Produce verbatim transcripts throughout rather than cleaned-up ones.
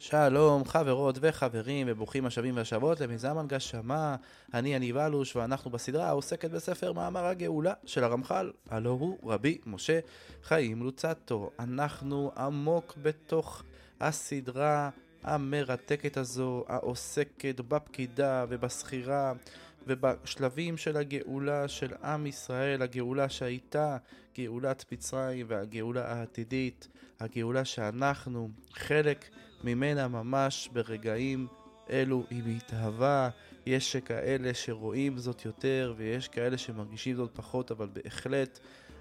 שלום חברות וחברים וברוכים השבים והשבות למיזם הנגשמה. אני אני ואלוש, ואנחנו בסדרה העוסקת בספר מאמר הגאולה של הרמח"ל, הלא הוא רבי משה חיים לוצאטו. אנחנו עמוק בתוך הסדרה המרתקת הזו העוסקת בפקידה ובסחירה ובשלבים של הגאולה של עם ישראל, הגאולה שהייתה גאולת מצרים והגאולה העתידית, הגאולה שאנחנו חלק ממנה ממש ברגעים אלו. היא מתהווה, יש כאלה שרואים זאת יותר ויש כאלה שמרגישים זאת פחות, אבל בהחלט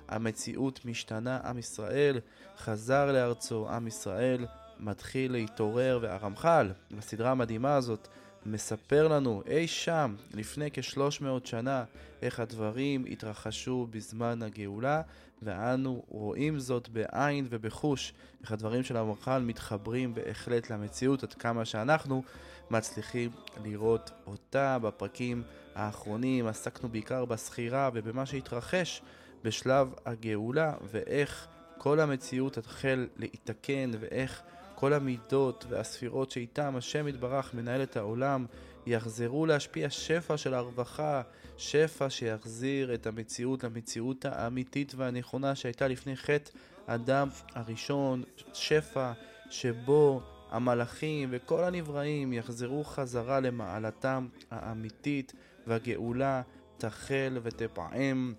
המציאות משתנה. עם ישראל חזר לארצו, עם ישראל מתחיל להתעורר, והרמח"ל בסדרה המדהימה הזאת מספר לנו אי שם לפני כ-שלוש מאות שנה איך הדברים התרחשו בזמן הגאולה, ואנו רואים זאת בעין ובחוש, איך הדברים של הרמח"ל מתחברים בהחלט למציאות עד כמה שאנחנו מצליחים לראות אותה. בפרקים האחרונים עסקנו בעיקר בסחירה ובמה שהתרחש בשלב הגאולה, ואיך כל המציאות התחל להתקן, ואיך כל המידות והספירות שאיתם השם יתברך מנהל את העולם יחזרו להשפיע שפע של הרווחה, שפע שיחזיר את המציאות למציאות האמיתית והנכונה שהייתה לפני חטא אדם הראשון, שפע שבו המלאכים וכל הנבראים יחזרו חזרה למעלתם האמיתית, והגאולה תחל ותפעם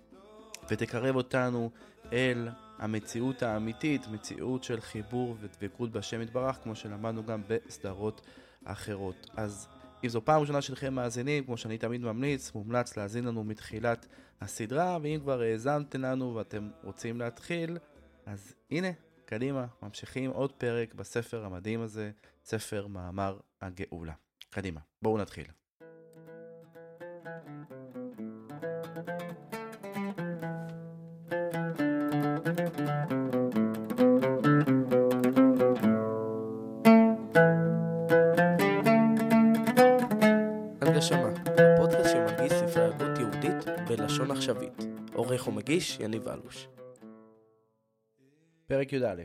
ותקרב אותנו אל המציאות האמיתית, מציאות של חיבור ודבקות בשם יתברך, כמו שלמדנו גם בסדרות אחרות. אז אם זו פעם ראשונה שלכם מאזינים, כמו שאני תמיד ממליץ, מומלץ להאזין לנו מתחילת הסדרה, ואם כבר האזנתם לנו ואתם רוצים להתחיל, אז הנה, קדימה, ממשיכים עוד פרק בספר המדהים הזה, ספר מאמר הגאולה. קדימה, בואו נתחיל. בלשון עכשווית. עורך ומגיש יניב אלוש. פרק י' א'.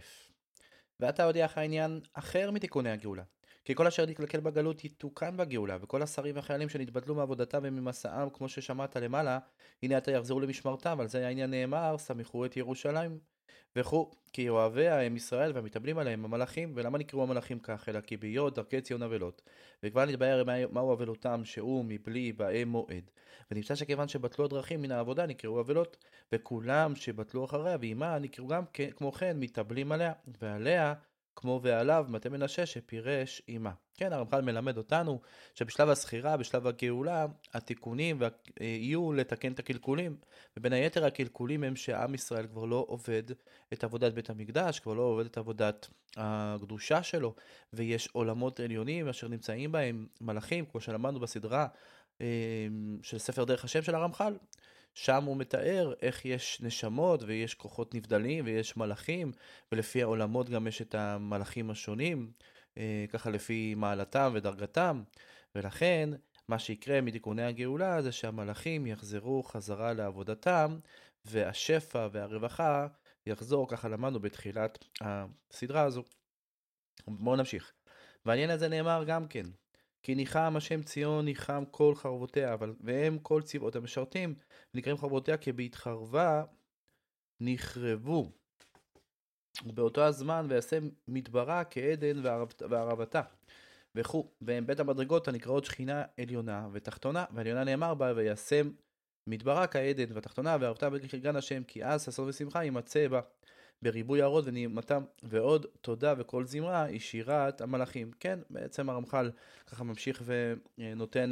ואתה הודיעך עניין אחר מתיקוני הגאולה, כי כל אשר נתקלקל בגלות יתוקן בגאולה, וכל השרים והחיילים שנתבדלו מעבודתם וממסעם, כמו ששמעת למעלה, הנה אתה יחזרו למשמרתם, על זה העניין נאמר, סמיכו את ירושלים וכו, כי אוהביה הם ישראל והמתאבלים עליהם המלאכים. ולמה נקראו המלאכים כך? אלא כי ביוד דרכי ציון אבלות, וכבר נתבהר מהו אבלותם, שהוא מבלי באי מועד. ונמצא שכיוון שבטלו הדרכים מן העבודה נקראו אבלות, וכולם שבטלו אחריה ועימה נקראו גם כמו כן מתאבלים עליה, ועליה כמו ועליו מטה מנשה שפירש עימה. כן, הרמח"ל מלמד אותנו שבשלב הסחירה, בשלב הגאולה, התיקונים יהיו לתקן את הקלקולים, ובין היתר הקלקולים הם שעם ישראל כבר לא עובד את עבודת בית המקדש, כבר לא עובד את עבודת הקדושה שלו, ויש עולמות עליונים אשר נמצאים בהם מלאכים, כמו שלמדנו בסדרה של ספר דרך השם של הרמח"ל. שם הוא מתאר איך יש נשמות ויש כוחות נבדלים ויש מלאכים, ולפי העולמות גם יש את המלאכים השונים, ככה לפי מעלתם ודרגתם. ולכן מה שיקרה מתיקוני הגאולה זה שהמלאכים יחזרו חזרה לעבודתם, והשפע והרווחה יחזור, ככה למדנו בתחילת הסדרה הזו. בואו נמשיך. ועניין הזה נאמר גם כן, כי ניחם השם ציון, ניחם כל חרבותיה, אבל והם כל צבאות המשרתים, ונקראים חרבותיה כי בהתחרבה נחרבו. ובאותו הזמן ויעשה מדברה כעדן וערבתה, וכו, והם בית המדרגות הנקראות שכינה עליונה ותחתונה, ועליונה נאמר בה ויעשה מדברה כעדן ותחתונה, וערבתה בגן השם, כי אז ששון ושמחה ימצא בה. בריבוי הערות ונעימתם ועוד תודה וכל זמרה היא שירת המלאכים. כן, בעצם הרמח"ל ככה ממשיך ונותן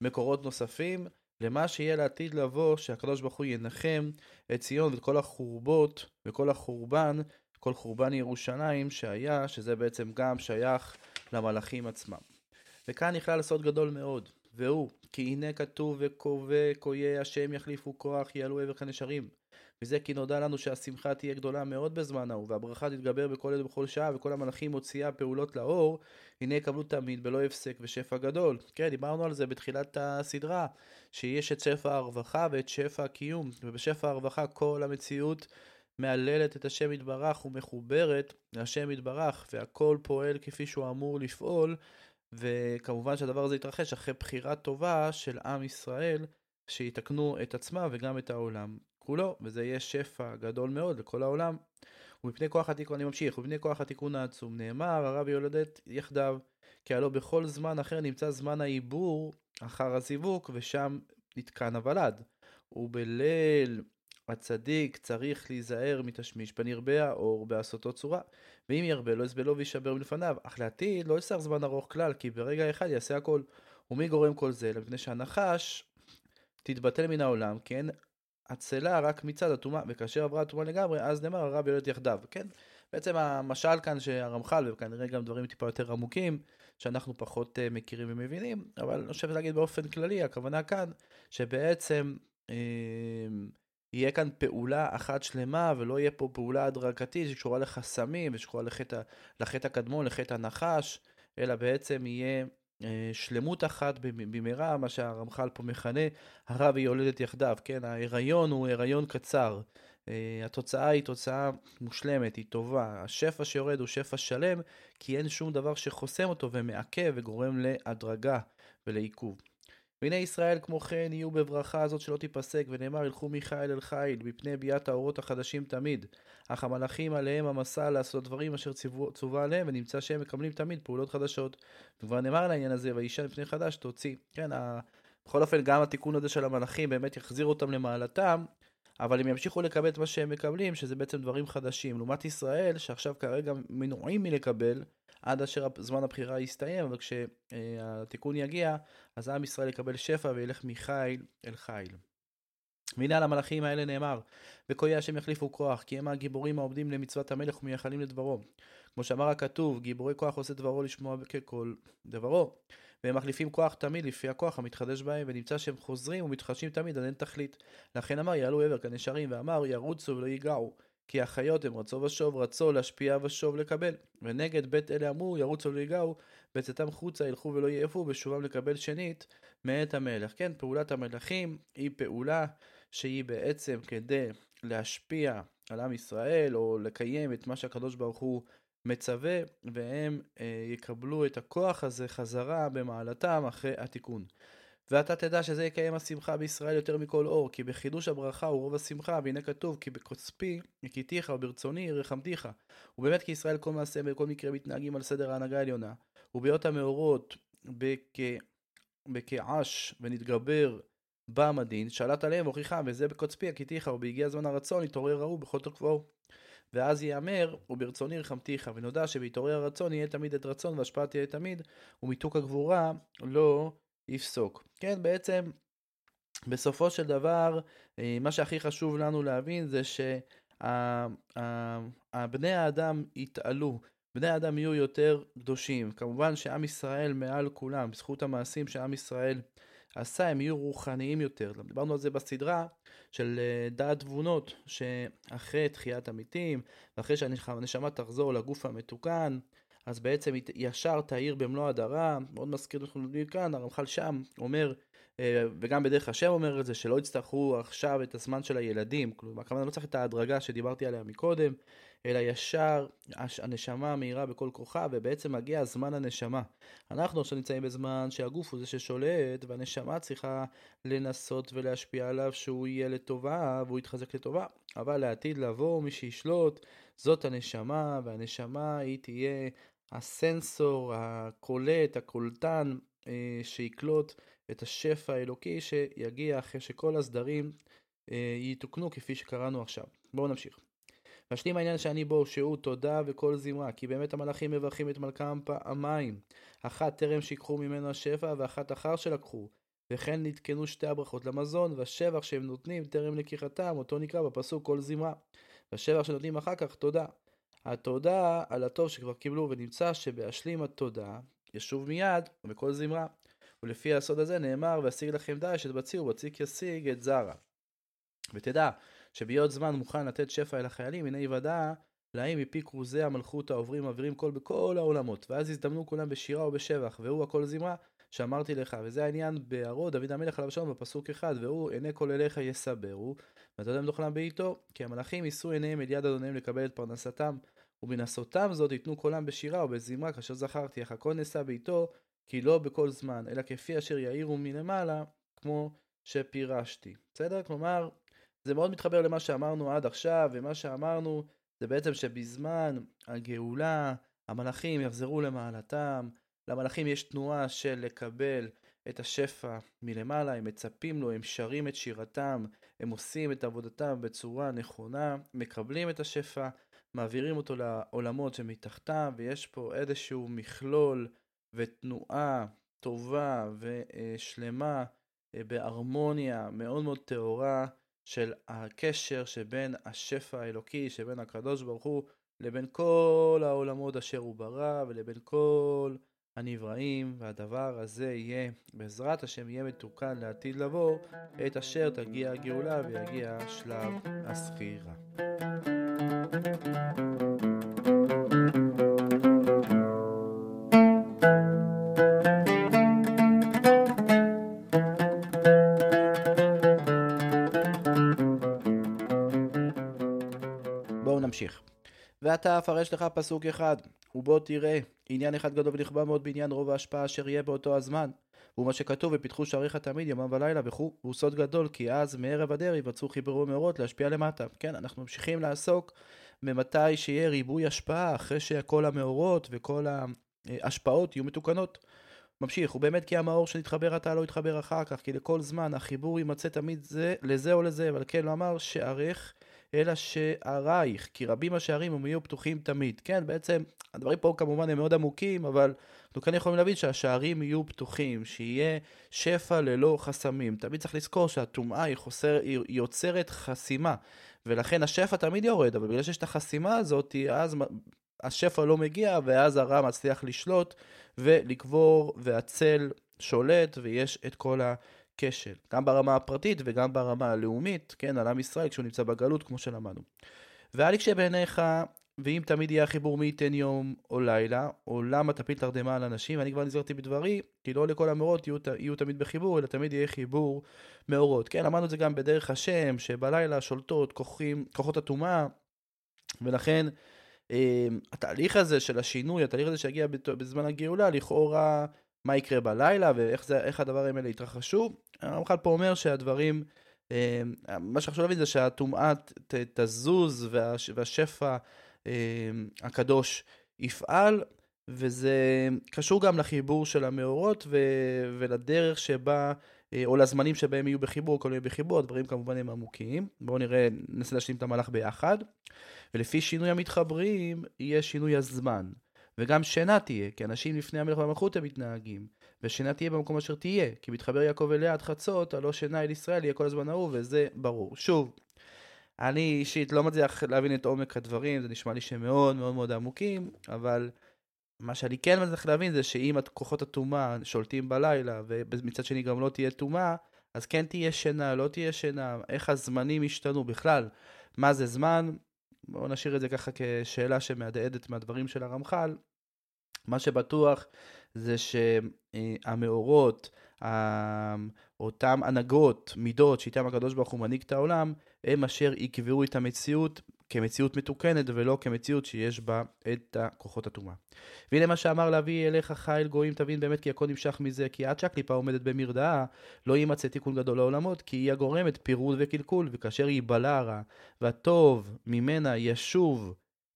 מקורות נוספים למה שיהיה לעתיד לבוא, שהקדוש ברוך הוא ינחם את ציון ואת כל החורבות וכל החורבן, כל חורבן ירושלים שהיה, שזה בעצם גם שייך למלאכים עצמם. וכאן נכלל סוד גדול מאוד, והוא כי הנה כתוב וקובע כויה השם יחליפו כוח יעלו עבר הנשרים. וזה כי נודע לנו שהשמחה תהיה גדולה מאוד בזמן ההוא, והברכה תתגבר בכל עת ובכל שעה, וכל המלאכים מוציאה פעולות לאור, הנה יקבלו תמיד בלא הפסק ושפע גדול. כן, דיברנו על זה בתחילת הסדרה, שיש את שפע הרווחה ואת שפע הקיום, ובשפע הרווחה כל המציאות מעללת את השם יתברך ומחוברת להשם יתברך, והכל פועל כפי שהוא אמור לפעול, וכמובן שהדבר הזה יתרחש אחרי בחירה טובה של עם ישראל, שיתקנו את עצמה וגם את העולם כולו, וזה יהיה שפע גדול מאוד לכל העולם. ובפני כוח התיקון, אני ממשיך, ובפני כוח התיקון העצום נאמר, הרב יולדת יחדיו, כי הלא בכל זמן אחר נמצא זמן העיבור אחר הזיווק, ושם נתקן הוולד. ובליל הצדיק צריך להיזהר מתשמיש, פן ירבה האור בעשותו צורה, ואם ירבה לא יסבלו וישבר מלפניו, אך לעתיד לא יסר זמן ארוך כלל, כי ברגע אחד יעשה הכל. ומי גורם כל זה? לפני שהנחש תתבטל מן העולם, כן? הצלה רק מצד התאומה, וכאשר עברה התאומה לגמרי, אז נאמר הרב יולדת יחדיו, כן? בעצם המשל כאן שהרמח"ל, וכנראה גם דברים טיפה יותר עמוקים, שאנחנו פחות uh, מכירים ומבינים, אבל אני חושב להגיד באופן כללי, הכוונה כאן, שבעצם uh, יהיה כאן פעולה אחת שלמה, ולא יהיה פה פעולה הדרגתית, שקשורה לחסמים, ושקשורה לחטא הקדמון, לחטא הנחש, אלא בעצם יהיה שלמות אחת במהרה, מה שהרמח"ל פה מכנה, הרב היא יולדת יחדיו, כן, ההיריון הוא היריון קצר, התוצאה היא תוצאה מושלמת, היא טובה, השפע שיורד הוא שפע שלם, כי אין שום דבר שחוסם אותו ומעכב וגורם להדרגה ולעיכוב. והנה ישראל כמו כן יהיו בברכה הזאת שלא תיפסק, ונאמר ילכו מחיל אל חיל, מפני ביאת האורות החדשים תמיד, אך המלאכים עליהם המסע לעשות דברים אשר צווה עליהם, ונמצא שהם מקבלים תמיד פעולות חדשות, וכבר נאמר לעניין הזה, והאישה לפני חדש תוציא. כן, ה... בכל אופן גם התיקון הזה של המלאכים באמת יחזיר אותם למעלתם, אבל הם ימשיכו לקבל את מה שהם מקבלים, שזה בעצם דברים חדשים, לעומת ישראל שעכשיו כרגע מנועים מלקבל, עד אשר זמן הבחירה יסתיים, אבל כשהתיקון יגיע, אז עם ישראל יקבל שפע וילך מחיל אל חיל. והנה על המלאכים האלה נאמר, וכויה השם יחליפו כוח, כי הם הגיבורים העובדים למצוות המלך ומייחלים לדברו. כמו שאמר הכתוב, גיבורי כוח עושה דברו לשמוע ככל דברו, והם מחליפים כוח תמיד לפי הכוח המתחדש בהם, ונמצא שהם חוזרים ומתחדשים תמיד עד אין תכלית. לכן אמר יעלו עבר כנשרים, ואמר ירוצו ולא ייגעו. כי החיות הם רצו ושוב, רצו להשפיע ושוב לקבל. ונגד בית אלה אמרו, ירוצו ולהיגעו, בצאתם חוצה ילכו ולא יעפו, בשובם לקבל שנית מאת המלך. כן, פעולת המלכים היא פעולה שהיא בעצם כדי להשפיע על עם ישראל, או לקיים את מה שהקדוש ברוך הוא מצווה, והם אה, יקבלו את הכוח הזה חזרה במעלתם אחרי התיקון. ואתה תדע שזה יקיים השמחה בישראל יותר מכל אור, כי בחידוש הברכה הוא רוב השמחה, והנה כתוב, כי בקוצפי, הקיתיך וברצוני, רחמתיך. ובאמת כי ישראל כל מעשה, בכל מקרה מתנהגים על סדר ההנהגה העליונה, וביות המאורות, בקעש ונתגבר במדין, שאלת עליהם הוכיחה, וזה בקוצפי, הקיתיך, ובהגיע זמן הרצון, יתעורר ראו בכל תוקפו. ואז יאמר, וברצוני רחמתיך, ונודע שבהתעורר הרצון יהיה תמיד את רצון, והשפעה תהיה תמיד, ומיתוק הגבורה לא יפסוק. כן, בעצם בסופו של דבר מה שהכי חשוב לנו להבין זה שהבני האדם יתעלו, בני האדם יהיו יותר קדושים. כמובן שעם ישראל מעל כולם, בזכות המעשים שעם ישראל עשה, הם יהיו רוחניים יותר. דיברנו על זה בסדרה של דעת תבונות, שאחרי תחיית המתים, ואחרי שהנשמה תחזור לגוף המתוקן, אז בעצם ישר תאיר במלוא הדרה, מאוד מזכיר לכם כאן, הרמח"ל שם אומר, וגם בדרך השם אומר את זה, שלא יצטרכו עכשיו את הזמן של הילדים, כלומר, כמובן לא צריך את ההדרגה שדיברתי עליה מקודם, אלא ישר הנשמה מהירה בכל כוחה, ובעצם מגיע הזמן הנשמה. אנחנו עכשיו נמצאים בזמן שהגוף הוא זה ששולט, והנשמה צריכה לנסות ולהשפיע עליו שהוא יהיה לטובה, והוא יתחזק לטובה, אבל לעתיד לבוא מי שישלוט, זאת הנשמה, והנשמה היא תהיה הסנסור, הקולט, הקולטן, אה, שיקלוט את השפע האלוקי שיגיע אחרי שכל הסדרים אה, יתוקנו כפי שקראנו עכשיו. בואו נמשיך. והשלים העניין שאני בו שהוא תודה וכל זמרה, כי באמת המלאכים מברכים את מלכם פעמיים, אחת טרם שיקחו ממנו השפע ואחת אחר שלקחו, וכן נתקנו שתי הברכות למזון, והשבח שהם נותנים טרם לקיחתם, אותו נקרא בפסוק כל זמרה, והשבח שנותנים אחר כך תודה. התודה על הטוב שכבר קיבלו, ונמצא שבהשלים התודה ישוב מיד וכל זמרה. ולפי הסוד הזה נאמר, והשיג לכם דאעש את בציר ובציק ישיג את זרע. ותדע, שביות זמן מוכן לתת שפע אל החיילים, הנה יוודע להם מפי כרוזי המלכות העוברים עבירים כל בכל העולמות, ואז הזדמנו כולם בשירה ובשבח, והוא הכל זמרה שאמרתי לך, וזה העניין בערו דוד המלך עליו שלום בפסוק אחד, והוא עיני כל אליך יסברו, ותודם תוכלם בעיתו, כי המלאכים יישאו עיניהם אל יד אדוניהם לקבל את פרנסתם, ובנסותם זאת יתנו כולם בשירה ובזמרה, כאשר זכרתי, אך הכל נשא בעיתו, כי לא בכל זמן, אלא כפי אשר יאירו מלמעלה, כמו שפירשתי. בסדר? כלומר, זה מאוד מתחבר למה שאמרנו עד עכשיו, ומה שאמרנו זה בעצם שבזמן הגאולה, המלאכים יחזרו למעלתם, למלאכים יש תנועה של לקבל את השפע מלמעלה, הם מצפים לו, הם שרים את שירתם, הם עושים את עבודתם בצורה נכונה, מקבלים את השפע, מעבירים אותו לעולמות שמתחתם, ויש פה איזשהו מכלול ותנועה טובה ושלמה בהרמוניה מאוד מאוד טהורה של הקשר שבין השפע האלוקי, שבין הקדוש ברוך הוא, לבין כל העולמות אשר הוא ברא ולבין כל הנבראים, והדבר הזה יהיה בעזרת השם יהיה מתוקן לעתיד לבוא, את אשר תגיע הגאולה ויגיע שלב הסחירה. בואו נמשיך. ואתה אפרש לך פסוק אחד, ובו תראה, עניין אחד גדול ונכבה מאוד בעניין רוב ההשפעה אשר יהיה באותו הזמן, ומה שכתוב, ופיתחו שעריך תמיד יומם ולילה וכו', הוא סוד גדול, כי אז מערב עד ערב יבצעו חיברו מאורות להשפיע למטה. כן, אנחנו ממשיכים לעסוק ממתי שיהיה ריבוי השפעה, אחרי שכל המאורות וכל ההשפעות יהיו מתוקנות. ממשיך, ובאמת כי המאור שנתחבר אתה לא יתחבר אחר כך, כי לכל זמן החיבור יימצא תמיד זה, לזה או לזה, אבל כן לא אמר שעריך, אלא שערייך, כי רבים השערים הם יהיו פתוחים תמיד. כן, בעצם הדברים פה כמובן הם מאוד עמוקים, אבל אנחנו כאן יכולים להבין שהשערים יהיו פתוחים, שיהיה שפע ללא חסמים. תמיד צריך לזכור שהטומאה היא, חוסר, היא יוצרת חסימה, ולכן השפע תמיד יורד, אבל בגלל שיש את החסימה הזאת, אז השפע לא מגיע, ואז הרע מצליח לשלוט ולקבור, והצל שולט, ויש את כל ה... כשל, גם ברמה הפרטית וגם ברמה הלאומית, כן, על עם ישראל כשהוא נמצא בגלות כמו שלמדנו. ואליק שבעיניך, ואם תמיד יהיה החיבור מי ייתן יום או לילה, או למה תפיל תרדמה על אנשים, אני כבר נזכרתי בדברי, כי לא לכל המאורות יהיו, יהיו תמיד בחיבור, אלא תמיד יהיה חיבור מאורות. כן, למדנו את זה גם בדרך השם, שבלילה שולטות כוחים, כוחות התומה, ולכן אה, התהליך הזה של השינוי, התהליך הזה שהגיע בזמן הגאולה, לכאורה מה יקרה בלילה ואיך זה, איך הדברים האלה יתרחשו. המחל פה אומר שהדברים, מה שחשוב להבין זה שהטומאת תזוז והשפע הקדוש יפעל, וזה קשור גם לחיבור של המאורות ולדרך שבה, או לזמנים שבהם יהיו בחיבור, כל יהיו בחיבור, הדברים כמובן הם עמוקים. בואו נראה, ננסה להשלים את המהלך ביחד. ולפי שינוי המתחברים, יהיה שינוי הזמן. וגם שינה תהיה, כי אנשים לפני המלך והמלכות הם מתנהגים, ושינה תהיה במקום אשר תהיה, כי מתחבר יעקב אליה עד חצות, הלא שינה אל ישראל יהיה כל הזמן ההוא, וזה ברור. שוב, אני אישית לא מצליח להבין את עומק הדברים, זה נשמע לי שמאוד מאוד מאוד עמוקים, אבל מה שאני כן מצליח להבין זה שאם כוחות התומה שולטים בלילה, ומצד שני גם לא תהיה תומה, אז כן תהיה שינה, לא תהיה שינה, איך הזמנים השתנו בכלל, מה זה זמן, בואו נשאיר את זה ככה כשאלה שמעדעדת מהדברים של הרמח"ל. מה שבטוח זה שהמאורות, אותם הנהגות, מידות שאיתם הקדוש ברוך הוא מנהיג את העולם, הם אשר יקבעו את המציאות כמציאות מתוקנת ולא כמציאות שיש בה את הכוחות התומה. והנה מה שאמר להביא אליך חיל גויים, תבין באמת כי הכל נמשך מזה, כי עד שהקליפה עומדת במרדעה, לא יימצא תיקון גדול לעולמות, כי היא הגורמת פירוד וקלקול, וכאשר ייבלע הרע, והטוב ממנה ישוב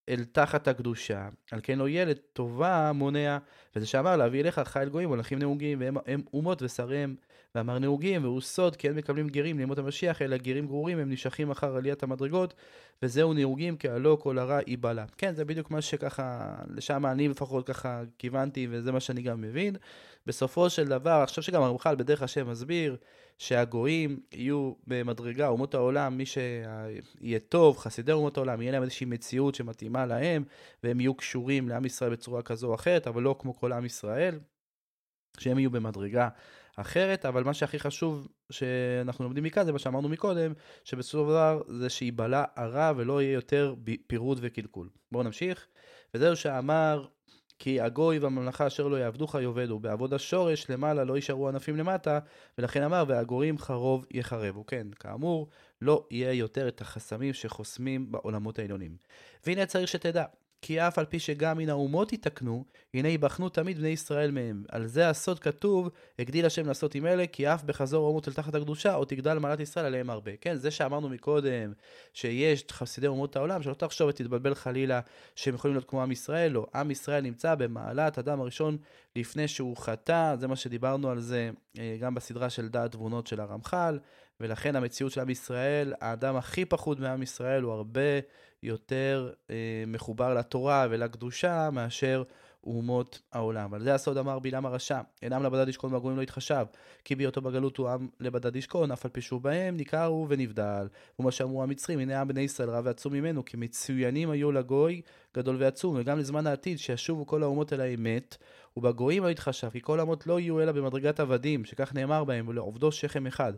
אל תחת הקדושה, על כן לא ילד טובה מונע, וזה שאמר להביא אליך חיל גויים, הולכים נהוגים, והם הם אומות ושריהם, ואמר נהוגים, והוא סוד, כי אין מקבלים גרים לימות המשיח, אלא גרים גרורים, הם נשכים אחר עליית המדרגות, וזהו נהוגים, כי הלא כל הרע ייבלע. כן, זה בדיוק מה שככה, לשם אני לפחות ככה כיוונתי, וזה מה שאני גם מבין. בסופו של דבר, עכשיו שגם הרמח"ל בדרך השם מסביר, שהגויים יהיו במדרגה, אומות העולם, מי שיהיה טוב, חסידי אומות העולם, יהיה להם איזושהי מציאות שמתאימה להם, והם יהיו קשורים לעם ישראל בצורה כזו או אחרת, אבל לא כמו כל עם ישראל, שהם יהיו במדרגה אחרת, אבל מה שהכי חשוב שאנחנו לומדים מכאן, זה מה שאמרנו מקודם, שבסופו של דבר זה שיבלע הרע ולא יהיה יותר פירוד וקלקול. בואו נמשיך. וזהו שאמר, כי הגוי והממלכה אשר לא יעבדוך יאבדו, בעבוד השורש למעלה לא יישארו ענפים למטה, ולכן אמר, והגויים חרוב יחרבו. כן, כאמור, לא יהיה יותר את החסמים שחוסמים בעולמות העליונים. והנה צריך שתדע, כי אף על פי שגם מן האומות יתקנו, הנה יבחנו תמיד בני ישראל מהם. על זה הסוד כתוב, הגדיל השם לעשות עם אלה, כי אף בחזור אומות אל תחת הקדושה, או תגדל מעלת ישראל עליהם הרבה. כן, זה שאמרנו מקודם, שיש חסידי אומות העולם, שלא תחשוב ותתבלבל חלילה, שהם יכולים להיות כמו עם ישראל, לא. עם ישראל נמצא במעלת אדם הראשון, לפני שהוא חטא, זה מה שדיברנו על זה, גם בסדרה של דעת תבונות של הרמח"ל, ולכן המציאות של עם ישראל, האדם הכי פחוד מעם ישראל הוא הרבה יותר אה, מחובר לתורה ולקדושה מאשר אומות העולם. על זה הסוד אמר בלעם הרשע, אין עם לבדד ישכון והגויים לא יתחשב, כי בהיותו בגלות הוא עם לבדד ישכון, אף על פי שהוא בהם ניכר הוא ונבדל. ומה שאמרו המצרים, הנה עם בני ישראל רב ועצום ממנו, כי מצוינים היו לגוי גדול ועצום, וגם לזמן העתיד שישובו כל האומות אל האמת, ובגויים לא יתחשב, כי כל האומות לא יהיו אלא במדרגת עבדים, שכך נאמר בהם, ולעובדו שכם אחד.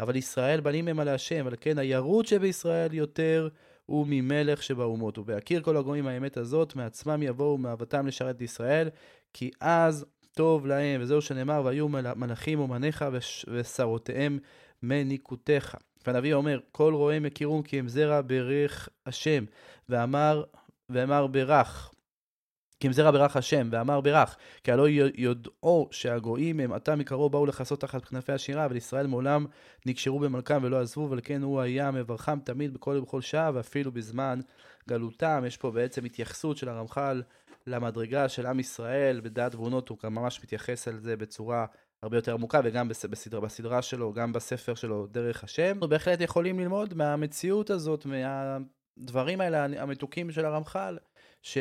אבל ישראל בנים הם על השם, על כן הירות שבישראל יותר וממלך שבאומות, ובהכיר כל הגויים האמת הזאת, מעצמם יבואו מאהבתם לשרת ישראל, כי אז טוב להם, וזהו שנאמר, והיו מלאכים אומניך ושרותיהם מניקותיך. והנביא אומר, כל רואיהם יכירום כי הם זרע ברך השם, ואמר, ואמר ברך, כי אם זרע ברך השם, ואמר ברך, כי הלא יודעו שהגויים הם עתה מקרוב באו לחסות תחת כנפי השירה, אבל ישראל מעולם נקשרו במלכם ולא עזבו, ולכן הוא היה מברכם תמיד בכל ובכל שעה, ואפילו בזמן גלותם. יש פה בעצם התייחסות של הרמח"ל למדרגה של עם ישראל, בדעת תבונות הוא ממש מתייחס על זה בצורה הרבה יותר עמוקה, וגם בסדרה, בסדרה שלו, גם בספר שלו, דרך השם. אנחנו בהחלט יכולים ללמוד מהמציאות הזאת, מהדברים האלה, המתוקים של הרמח"ל, ש...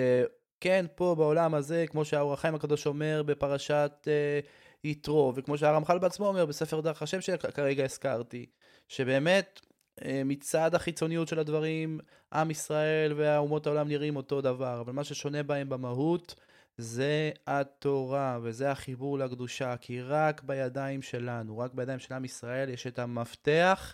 כן, פה בעולם הזה, כמו שהאור החיים הקדוש אומר בפרשת אה, יתרו, וכמו שהרמח"ל בעצמו אומר בספר דרך השם שכרגע הזכרתי, שבאמת אה, מצד החיצוניות של הדברים, עם ישראל והאומות העולם נראים אותו דבר, אבל מה ששונה בהם במהות זה התורה, וזה החיבור לקדושה, כי רק בידיים שלנו, רק בידיים של עם ישראל יש את המפתח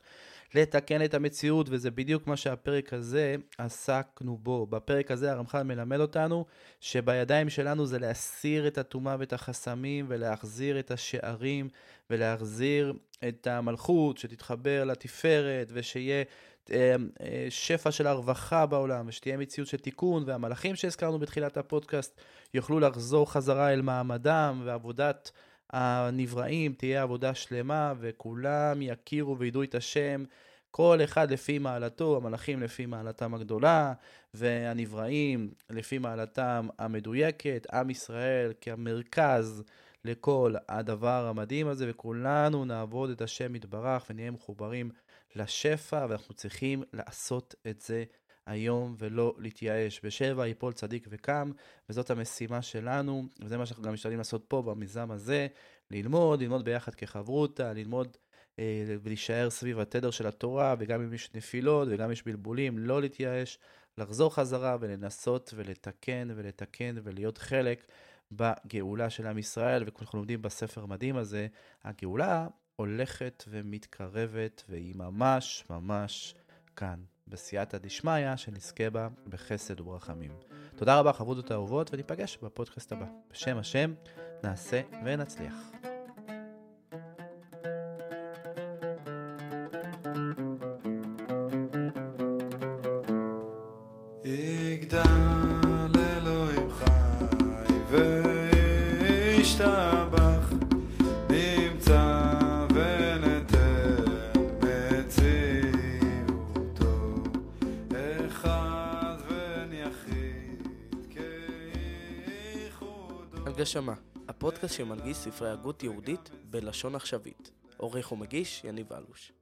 לתקן את המציאות, וזה בדיוק מה שהפרק הזה עסקנו בו. בפרק הזה הרמח"ל מלמד אותנו שבידיים שלנו זה להסיר את הטומאה ואת החסמים, ולהחזיר את השערים, ולהחזיר את המלכות שתתחבר לתפארת, ושיהיה שפע של הרווחה בעולם, ושתהיה מציאות של תיקון, והמלאכים שהזכרנו בתחילת הפודקאסט יוכלו לחזור חזרה אל מעמדם, ועבודת הנבראים תהיה עבודה שלמה, וכולם יכירו וידעו את השם, כל אחד לפי מעלתו, המלאכים לפי מעלתם הגדולה, והנבראים לפי מעלתם המדויקת, עם ישראל כמרכז לכל הדבר המדהים הזה, וכולנו נעבוד את השם יתברך ונהיה מחוברים לשפע, ואנחנו צריכים לעשות את זה היום ולא להתייאש. בשבע ייפול צדיק וקם, וזאת המשימה שלנו, וזה מה שאנחנו גם משתדלים לעשות פה במיזם הזה, ללמוד, ללמוד ביחד כחברותה, ללמוד אה, ולהישאר סביב התדר של התורה, וגם אם יש נפילות וגם יש בלבולים, לא להתייאש, לחזור חזרה ולנסות ולתקן ולתקן ולהיות חלק בגאולה של עם ישראל, וכולנו לומדים בספר המדהים הזה, הגאולה הולכת ומתקרבת, והיא ממש ממש כאן. בסייעתא דשמיא שנזכה בה בחסד וברחמים. תודה רבה, חברות אהובות, וניפגש בפודקאסט הבא. בשם השם, נעשה ונצליח. שמה, הפודקאסט שמנגיש ספרי הגות יהודית בלשון עכשווית. עורך ומגיש יניב אלוש.